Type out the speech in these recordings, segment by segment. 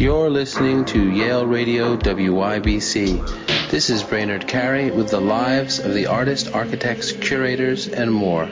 You're listening to Yale Radio WYBC. This is Brainerd Carey with the lives of the artists, architects, curators, and more.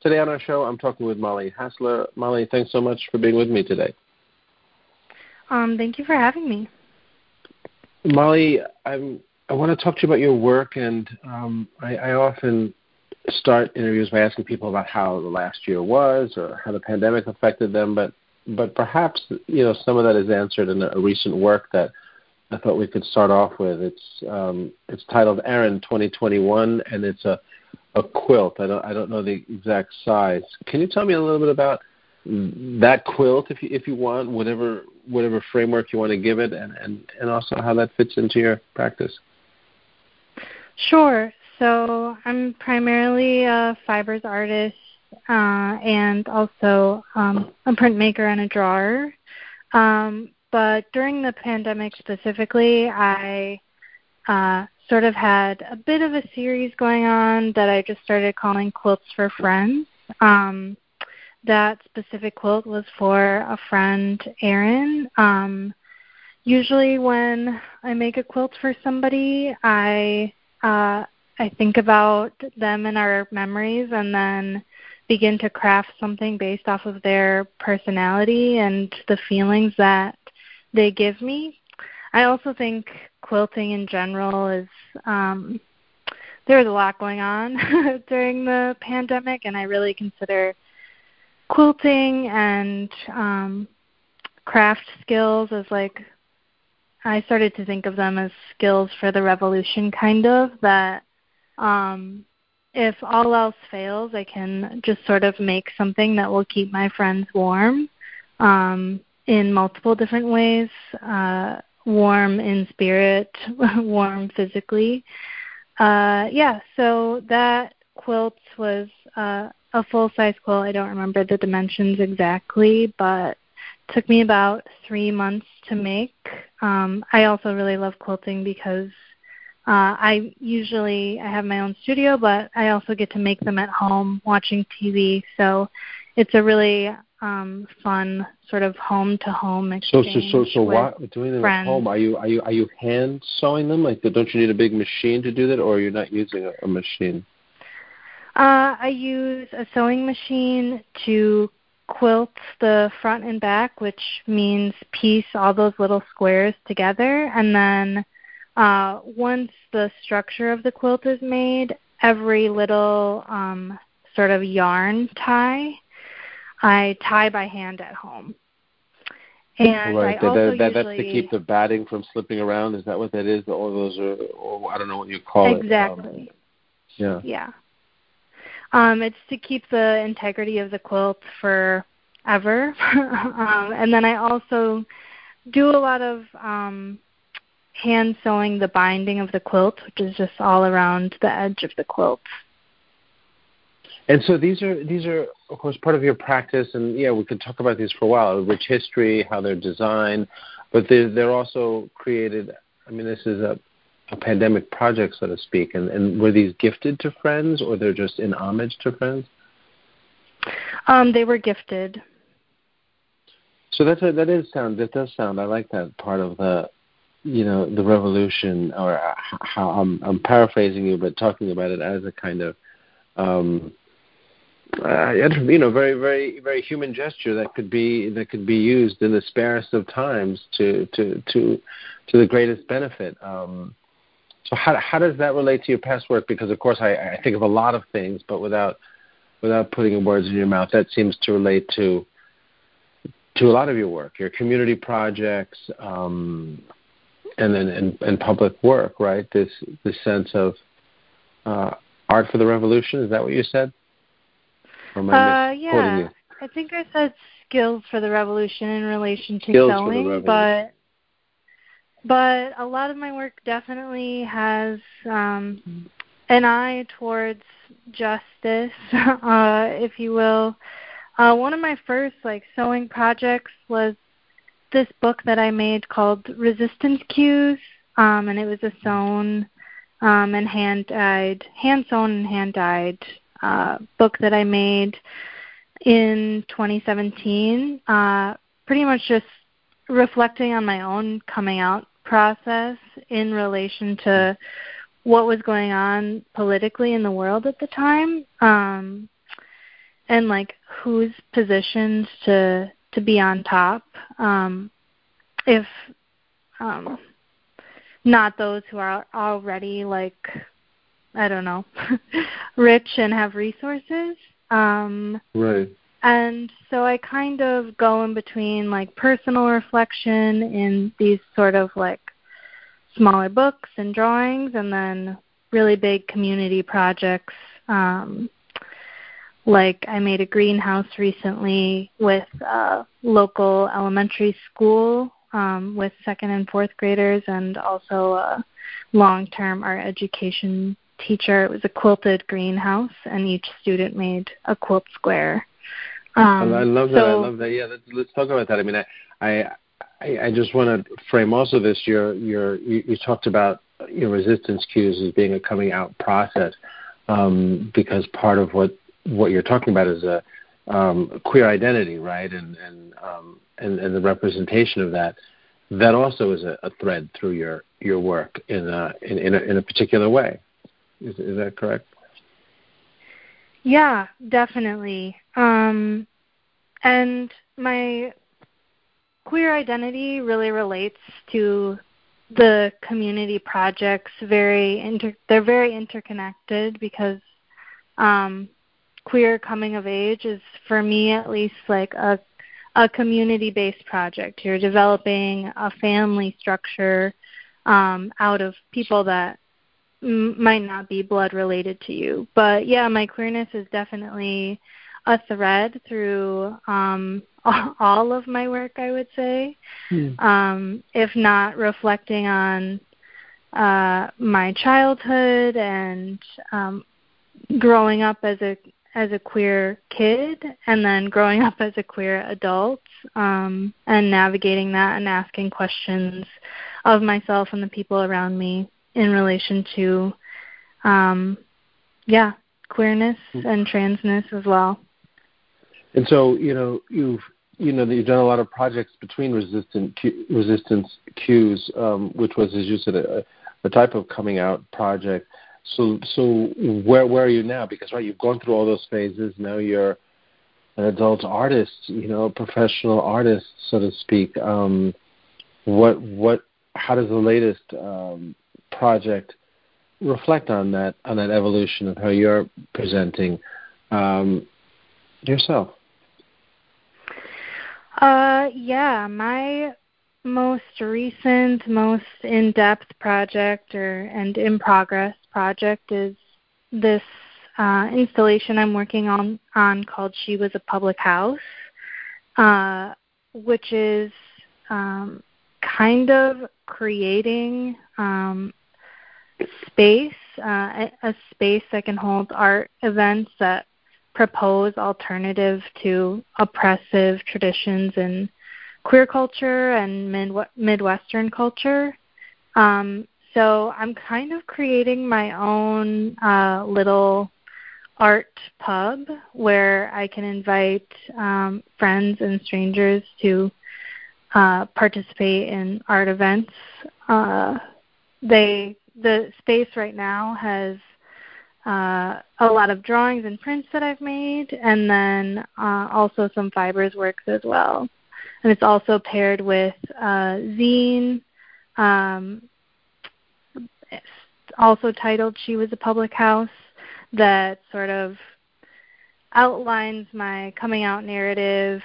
Today on our show, I'm talking with Molly Hassler. Molly, thanks so much for being with me today. Thank you for having me. Molly, I want to talk to you about your work, and I often start interviews by asking people about how the last year was or how the pandemic affected them, but perhaps, you know, some of that is answered in a recent work that I thought we could start off with. It's titled Erin 2021, and it's a quilt. I don't know the exact size. Can you tell me a little bit about that quilt, if you want, whatever framework you want to give it, and also how that fits into your practice? Sure. So I'm primarily a fibers artist. And also a printmaker and a drawer. But during the pandemic specifically, I sort of had a bit of a series going on that I just started calling Quilts for Friends. That specific quilt was for a friend, Erin. Usually when I make a quilt for somebody, I think about them and our memories, and then begin to craft something based off of their personality and the feelings that they give me. I also think quilting in general is, there was a lot going on during the pandemic, and I really consider quilting and craft skills as, like, I started to think of them as skills for the revolution, kind of, that if all else fails, I can just sort of make something that will keep my friends warm in multiple different ways, warm in spirit, warm physically. So that quilt was a full-size quilt. I don't remember the dimensions exactly, but it took me about 3 months to make. I also really love quilting because I have my own studio, but I also get to make them at home watching TV. So it's a really fun sort of home-to-home exchange. So why doing them friends at home? Are you hand sewing them? Like, don't you need a big machine to do that, or are you not using a machine? I use a sewing machine to quilt the front and back, which means piece all those little squares together, and then once the structure of the quilt is made, every little sort of yarn tie, I tie by hand at home. And right, that's to keep the batting from slipping around. Is that what that is? All those are, I don't know what you call it. Exactly. Yeah. It's to keep the integrity of the quilt forever. And then I also do a lot of hand sewing the binding of the quilt, which is just all around the edge of the quilt. And so these are of course part of your practice, and we could talk about these for a while, rich history, how they're designed, but they're also created. I mean, this is a pandemic project, so to speak, and were these gifted to friends, or they're just in homage to friends? They were gifted. So that does sound, I like that part of the, you know, the revolution, or how I'm paraphrasing you, but talking about it as a kind of, very, very, very human gesture that could be used in the sparest of times to the greatest benefit. So how does that relate to your past work? Because of course I think of a lot of things, but without putting words in your mouth, that seems to relate to a lot of your work, your community projects. And then in public work, right? This sense of art for the revolution, is that what you said? Or am I misquoting you? I think I said skills for the revolution in relation to sewing, but a lot of my work definitely has an eye towards justice, if you will. One of my first sewing projects was this book that I made called Resistance Cues, and it was a sewn and hand sewn and hand dyed book that I made in 2017. Pretty much just reflecting on my own coming out process in relation to what was going on politically in the world at the time, and like who's positioned to be on top, if not those who are already, like, I don't know, rich and have resources. Right. And so I kind of go in between, like, personal reflection in these sort of, like, smaller books and drawings, and then really big community projects. Like, I made a greenhouse recently with a local elementary school with second and fourth graders, and also a long-term art education teacher. It was a quilted greenhouse, and each student made a quilt square. I love that. So, I love that. Yeah, let's talk about that. I mean, I just want to frame also this. You talked about your resistance cues as being a coming out process, because part of what you're talking about is a queer identity, right? And the representation of that also is a thread through your work in a particular way. Is that correct? Yeah, definitely. And my queer identity really relates to the community projects. They're very interconnected, because queer coming of age is, for me at least, like a community-based project. You're developing a family structure out of people that might not be blood related to you. But yeah, my queerness is definitely a thread through all of my work, I would say. If not reflecting on my childhood and growing up as a queer kid, and then growing up as a queer adult, and navigating that and asking questions of myself and the people around me in relation to, queerness and transness as well. And so, you've done a lot of projects between resistance cues, which was, as you said, a type of coming out project. So where are you now? Because, right, you've gone through all those phases. Now you're an adult artist, a professional artist, so to speak. How does the latest project reflect on that evolution of how you're presenting yourself? My most recent, most in-depth project and in-progress project is this installation I'm working on called She Was a Public House, which is kind of creating space, a space that can hold art events that propose alternative to oppressive traditions in queer culture and Midwestern culture. So I'm kind of creating my own little art pub where I can invite friends and strangers to participate in art events. The space right now has a lot of drawings and prints that I've made, and then also some fibers works as well. And it's also paired with zine, also titled She Was a Public House, that sort of outlines my coming out narrative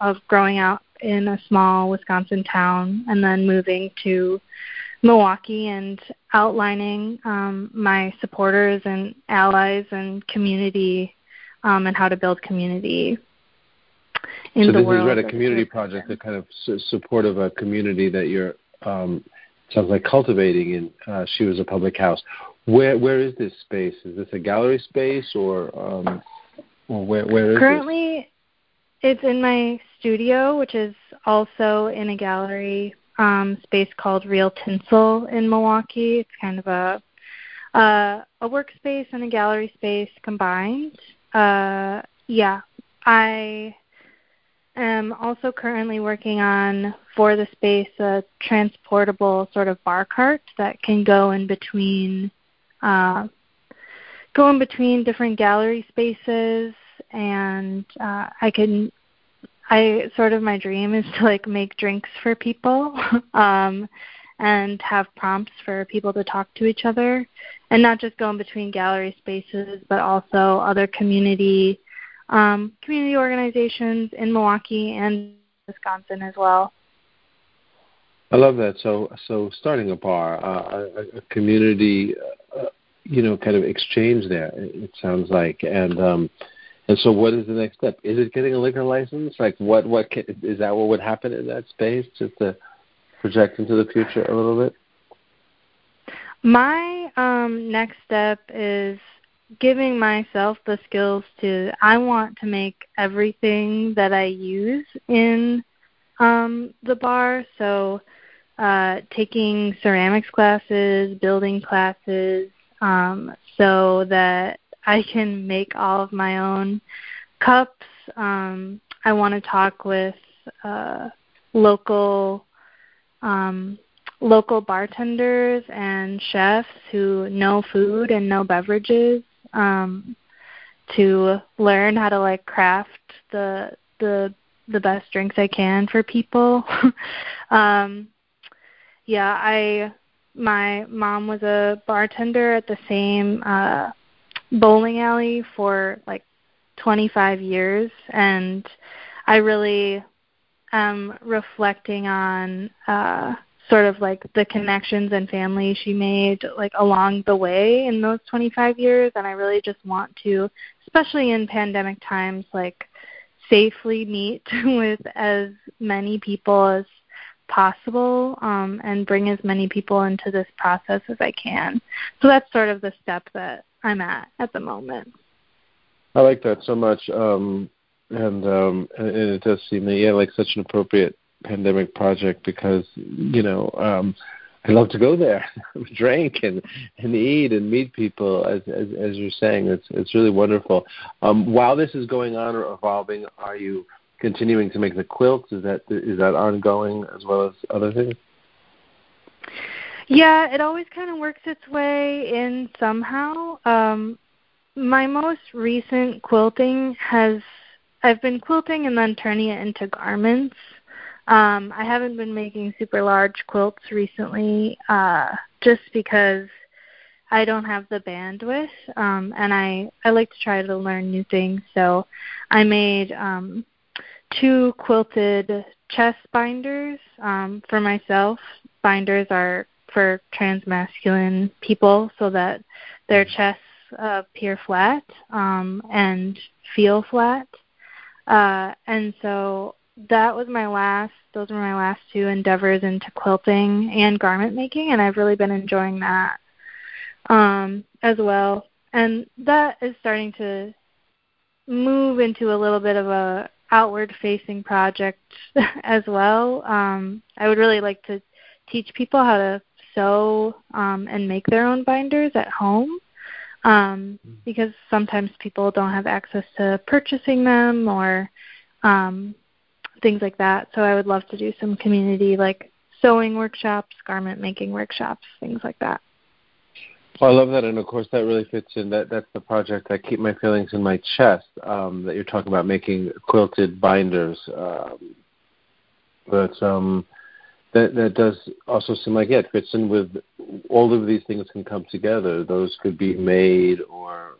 of growing up in a small Wisconsin town and then moving to Milwaukee, and outlining my supporters and allies and community, and how to build community in the world. So this is a community project, that kind of support of a community that you're sounds like cultivating in She Was a Public House. Where is this space? Is this a gallery space, or where is currently this? It's in my studio, which is also in a gallery space called Real Tinsel in Milwaukee. It's kind of a workspace and a gallery space combined. I am also currently working on, for the space, a transportable sort of bar cart that can go in between different gallery spaces, and my dream is to like make drinks for people and have prompts for people to talk to each other, and not just go in between gallery spaces, but also other community organizations in Milwaukee and Wisconsin as well. I love that. So starting a bar, a community, kind of exchange there, it sounds like. And so what is the next step? Is it getting a liquor license? Like is that what would happen in that space, just to project into the future a little bit? My next step is giving myself the skills I want to make everything that I use in the bar. So taking ceramics classes, building classes, so that I can make all of my own cups. I want to talk with local bartenders and chefs who know food and know beverages, to learn how to like craft the best drinks I can for people. My mom was a bartender at the same bowling alley for like 25 years, and I really am reflecting on sort of like the connections and family she made like along the way in those 25 years, and I really just want to, especially in pandemic times, like safely meet with as many people as possible, and bring as many people into this process as I can. So that's sort of the step that I'm at the moment. I like that so much, and it does seem that, like such an appropriate pandemic project, because I love to go there, drink and eat and meet people. As you're saying, it's really wonderful. While this is going on or evolving, are you continuing to make the quilts? Is that ongoing as well as other things? Yeah, it always kind of works its way in somehow. My most recent quilting I've been quilting and then turning it into garments. I haven't been making super large quilts recently, just because I don't have the bandwidth, and I like to try to learn new things. So I made two quilted chest binders for myself. Binders are for transmasculine people so that their chests appear flat and feel flat. And so those were my last two endeavors into quilting and garment making, and I've really been enjoying that as well. And that is starting to move into a little bit of a outward-facing project as well. I would really like to teach people how to sew and make their own binders at home, because sometimes people don't have access to purchasing them or things like that. So I would love to do some community like sewing workshops, garment making workshops, things like that. Well, I love that, and of course that really fits in. That's the project, I keep my feelings in my chest, that you're talking about, making quilted binders. That does also seem like it fits in with all of these things can come together. Those could be made or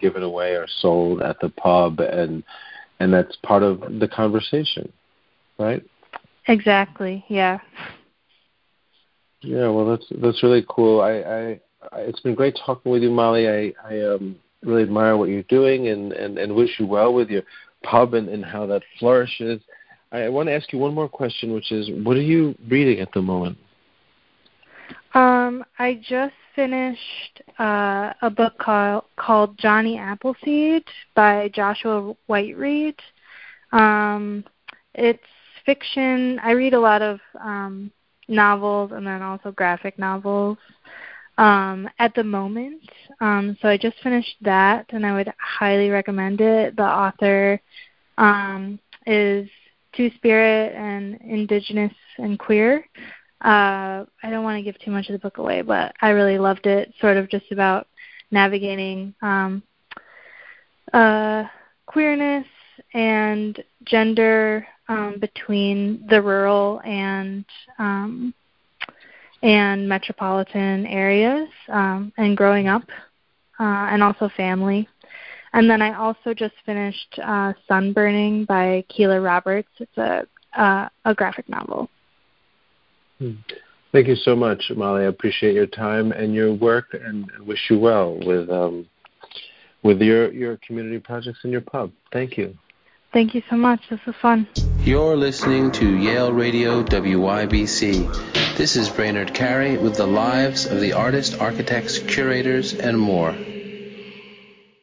given away or sold at the pub, and that's part of the conversation, right? Exactly. Yeah. Yeah. Well, that's really cool. It's been great talking with you, Molly. I really admire what you're doing, and wish you well with your pub and how that flourishes. I want to ask you one more question, which is, what are you reading at the moment? I just finished a book called Johnny Appleseed by Joshua Whitereed. It's fiction. I read a lot of novels and then also graphic novels at the moment. So I just finished that, and I would highly recommend it. The author is Two-Spirit and Indigenous and Queer. I don't want to give too much of the book away, but I really loved it, sort of just about navigating queerness and gender between the rural and metropolitan areas and growing up and also family. And then I also just finished Sunburning by Keela Roberts. It's a graphic novel. Thank you so much, Molly. I appreciate your time and your work, and wish you well with your community projects and your pub. Thank you. Thank you so much. This was fun. You're listening to Yale Radio WYBC. This is Brainerd Carey with the lives of the artists, architects, curators, and more.